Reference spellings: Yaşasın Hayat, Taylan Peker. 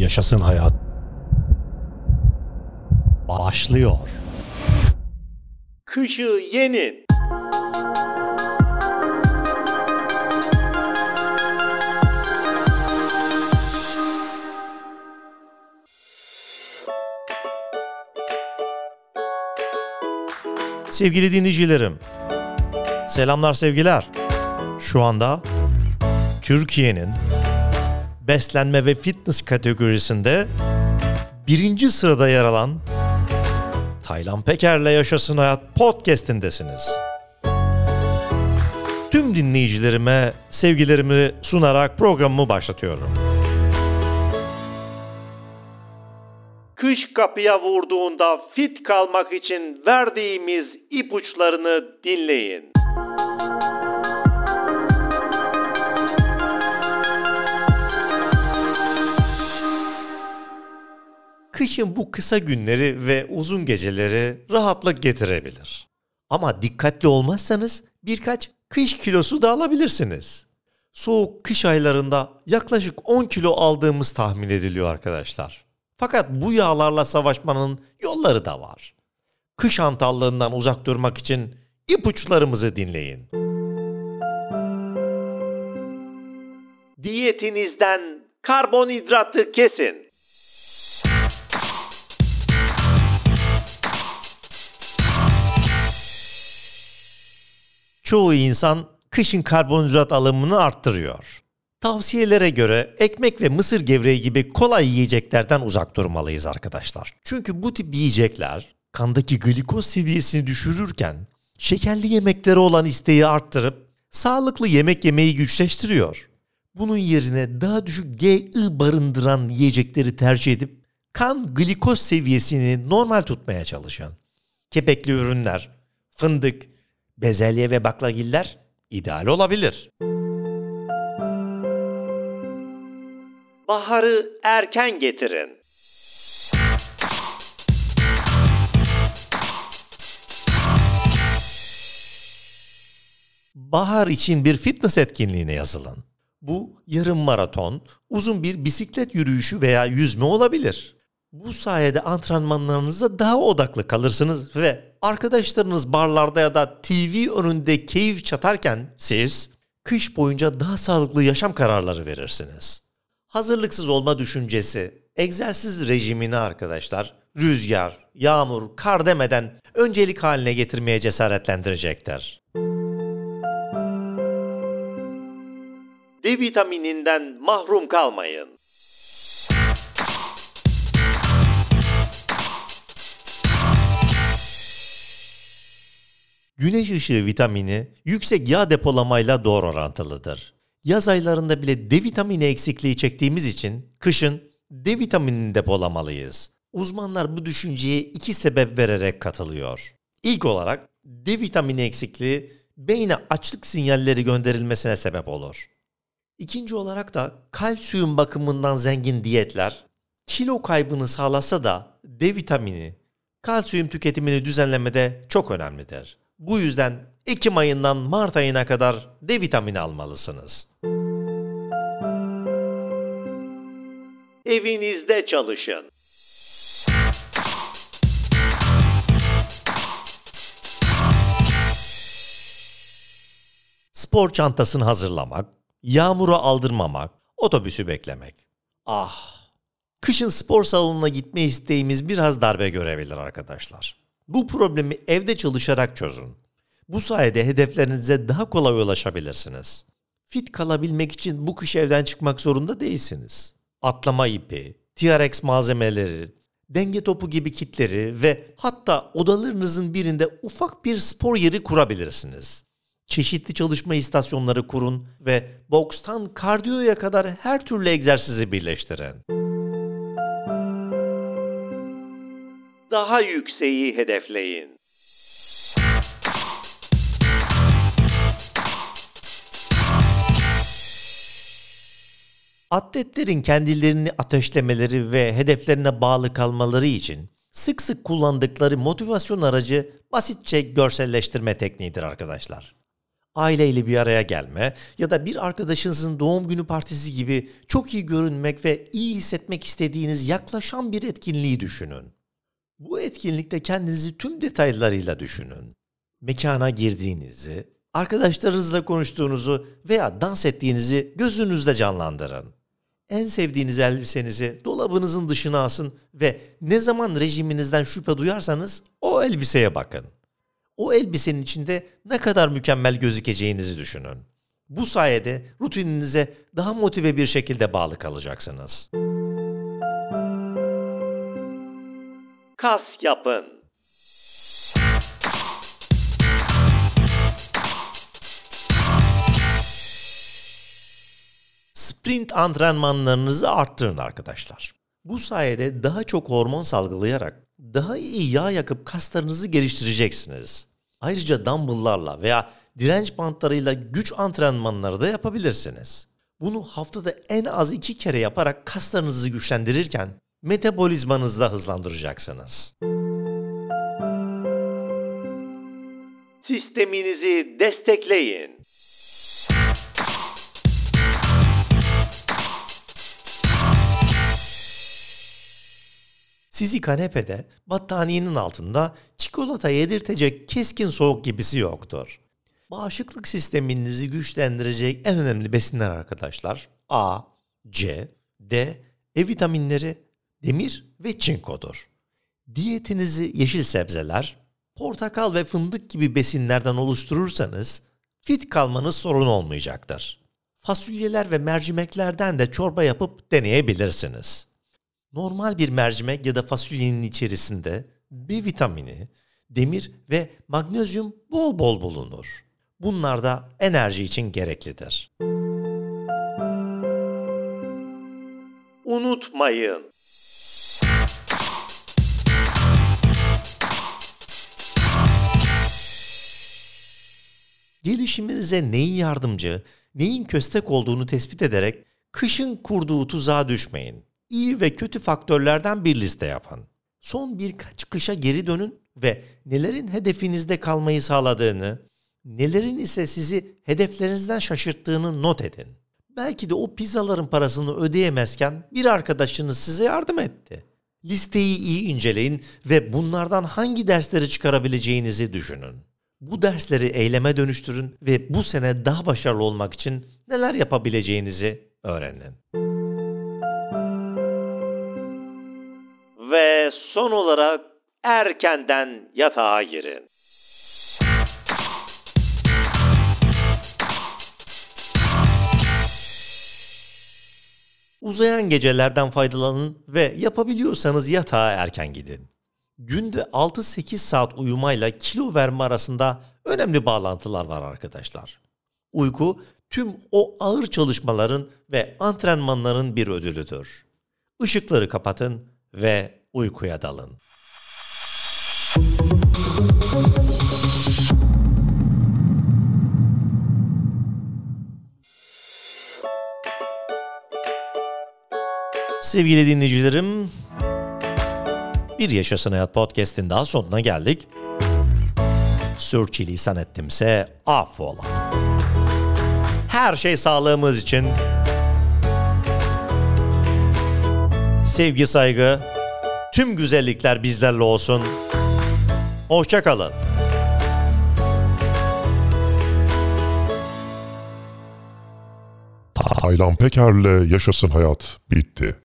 Yaşasın Hayat başlıyor. Kışı yenin. Sevgili dinleyicilerim, selamlar sevgiler. Şu anda Türkiye'nin beslenme ve fitness kategorisinde 1. sırada yer alan Taylan Peker'le Yaşasın Hayat podcast'indesiniz. Tüm dinleyicilerime sevgilerimi sunarak programımı başlatıyorum. Kış kapıya vurduğunda fit kalmak için verdiğimiz ipuçlarını dinleyin. Kışın bu kısa günleri ve uzun geceleri rahatlık getirebilir. Ama dikkatli olmazsanız birkaç kış kilosu da alabilirsiniz. Soğuk kış aylarında yaklaşık 10 kilo aldığımız tahmin ediliyor arkadaşlar. Fakat bu yağlarla savaşmanın yolları da var. Kış hantallığından uzak durmak için ipuçlarımızı dinleyin. Diyetinizden karbonhidratı kesin. Çoğu insan kışın karbonhidrat alımını arttırıyor. Tavsiyelere göre ekmek ve mısır gevreği gibi kolay yiyeceklerden uzak durmalıyız arkadaşlar. Çünkü bu tip yiyecekler kandaki glikoz seviyesini düşürürken şekerli yemeklere olan isteği arttırıp sağlıklı yemek yemeyi güçleştiriyor. Bunun yerine daha düşük GI barındıran yiyecekleri tercih edip kan glikoz seviyesini normal tutmaya çalışan kepekli ürünler, fındık, bezelye ve baklagiller ideal olabilir. Baharı erken getirin. Bahar için bir fitness etkinliğine yazılın. Bu yarım maraton, uzun bir bisiklet yürüyüşü veya yüzme olabilir. Bu sayede antrenmanlarınıza daha odaklı kalırsınız ve arkadaşlarınız barlarda ya da TV önünde keyif çatarken siz kış boyunca daha sağlıklı yaşam kararları verirsiniz. Hazırlıksız olma düşüncesi, egzersiz rejimini arkadaşlar rüzgar, yağmur, kar demeden öncelik haline getirmeye cesaretlendirecektir. D vitamininden mahrum kalmayın. Güneş ışığı vitamini yüksek yağ depolamayla doğru orantılıdır. Yaz aylarında bile D vitamini eksikliği çektiğimiz için kışın D vitaminini depolamalıyız. Uzmanlar bu düşünceye 2 sebep vererek katılıyor. İlk olarak D vitamini eksikliği beyne açlık sinyalleri gönderilmesine sebep olur. İkinci olarak da kalsiyum bakımından zengin diyetler kilo kaybını sağlasa da D vitamini, kalsiyum tüketimini düzenlemede çok önemlidir. Bu yüzden Ekim ayından Mart ayına kadar D vitamini almalısınız. Evinizde çalışın. Spor çantasını hazırlamak, yağmura aldırmamak, otobüsü beklemek. Ah! Kışın spor salonuna gitme isteğimiz biraz darbe görebilir arkadaşlar. Bu problemi evde çalışarak çözün. Bu sayede hedeflerinize daha kolay ulaşabilirsiniz. Fit kalabilmek için bu kış evden çıkmak zorunda değilsiniz. Atlama ipi, TRX malzemeleri, denge topu gibi kitleri ve hatta odalarınızın birinde ufak bir spor yeri kurabilirsiniz. Çeşitli çalışma istasyonları kurun ve bokstan kardiyoya kadar her türlü egzersizi birleştirin. Daha yükseği hedefleyin. Atletlerin kendilerini ateşlemeleri ve hedeflerine bağlı kalmaları için sık sık kullandıkları motivasyon aracı basitçe görselleştirme tekniğidir arkadaşlar. aileyle bir araya gelme ya da bir arkadaşınızın doğum günü partisi gibi çok iyi görünmek ve iyi hissetmek istediğiniz yaklaşan bir etkinliği düşünün. Bu etkinlikte kendinizi tüm detaylarıyla düşünün. Mekana girdiğinizi, arkadaşlarınızla konuştuğunuzu veya dans ettiğinizi gözünüzde canlandırın. En sevdiğiniz elbisenizi dolabınızın dışına asın ve ne zaman rejiminizden şüphe duyarsanız o elbiseye bakın. O elbisenin içinde ne kadar mükemmel gözükeceğinizi düşünün. Bu sayede rutininize daha motive bir şekilde bağlı kalacaksınız. Kas yapın. Sprint antrenmanlarınızı arttırın arkadaşlar. Bu sayede daha çok hormon salgılayarak daha iyi yağ yakıp kaslarınızı geliştireceksiniz. Ayrıca dumbbell'larla veya direnç bantlarıyla güç antrenmanları da yapabilirsiniz. Bunu haftada en az 2 kere yaparak kaslarınızı güçlendirirken metabolizmanızı da hızlandıracaksınız. Sisteminizi destekleyin. Sizi kanepede, battaniyenin altında çikolata yedirtecek keskin soğuk gibisi yoktur. Bağışıklık sisteminizi güçlendirecek en önemli besinler arkadaşlar: A, C, D, E vitaminleri, demir ve çinkodur. Diyetinizi yeşil sebzeler, portakal ve fındık gibi besinlerden oluşturursanız fit kalmanız sorun olmayacaktır. Fasulyeler ve mercimeklerden de çorba yapıp deneyebilirsiniz. Normal bir mercimek ya da fasulyenin içerisinde B vitamini, demir ve magnezyum bol bol bulunur. Bunlar da enerji için gereklidir. Unutmayın. Gelişiminize neyin yardımcı, neyin köstek olduğunu tespit ederek kışın kurduğu tuzağa düşmeyin. İyi ve kötü faktörlerden bir liste yapın. Son birkaç kışa geri dönün ve nelerin hedefinizde kalmayı sağladığını, nelerin ise sizi hedeflerinizden şaşırttığını not edin. Belki de o pizzaların parasını ödeyemezken bir arkadaşınız size yardım etti. Listeyi iyi inceleyin ve bunlardan hangi dersleri çıkarabileceğinizi düşünün. Bu dersleri eyleme dönüştürün ve bu sene daha başarılı olmak için neler yapabileceğinizi öğrenin. Ve son olarak erkenden yatağa girin. Uzayan gecelerden faydalanın ve yapabiliyorsanız yatağa erken gidin. Günde 6-8 saat uyumayla kilo verme arasında önemli bağlantılar var arkadaşlar. Uyku tüm o ağır çalışmaların ve antrenmanların bir ödülüdür. Işıkları kapatın ve uykuya dalın. Sevgili dinleyicilerim, bir Yaşasın Hayat podcast'in daha sonuna geldik. Sürçülisan ettimse affola. Her şey sağlığımız için. Sevgi, saygı, tüm güzellikler bizlerle olsun. Hoşça kalın. Taylan Peker'le Yaşasın Hayat bitti.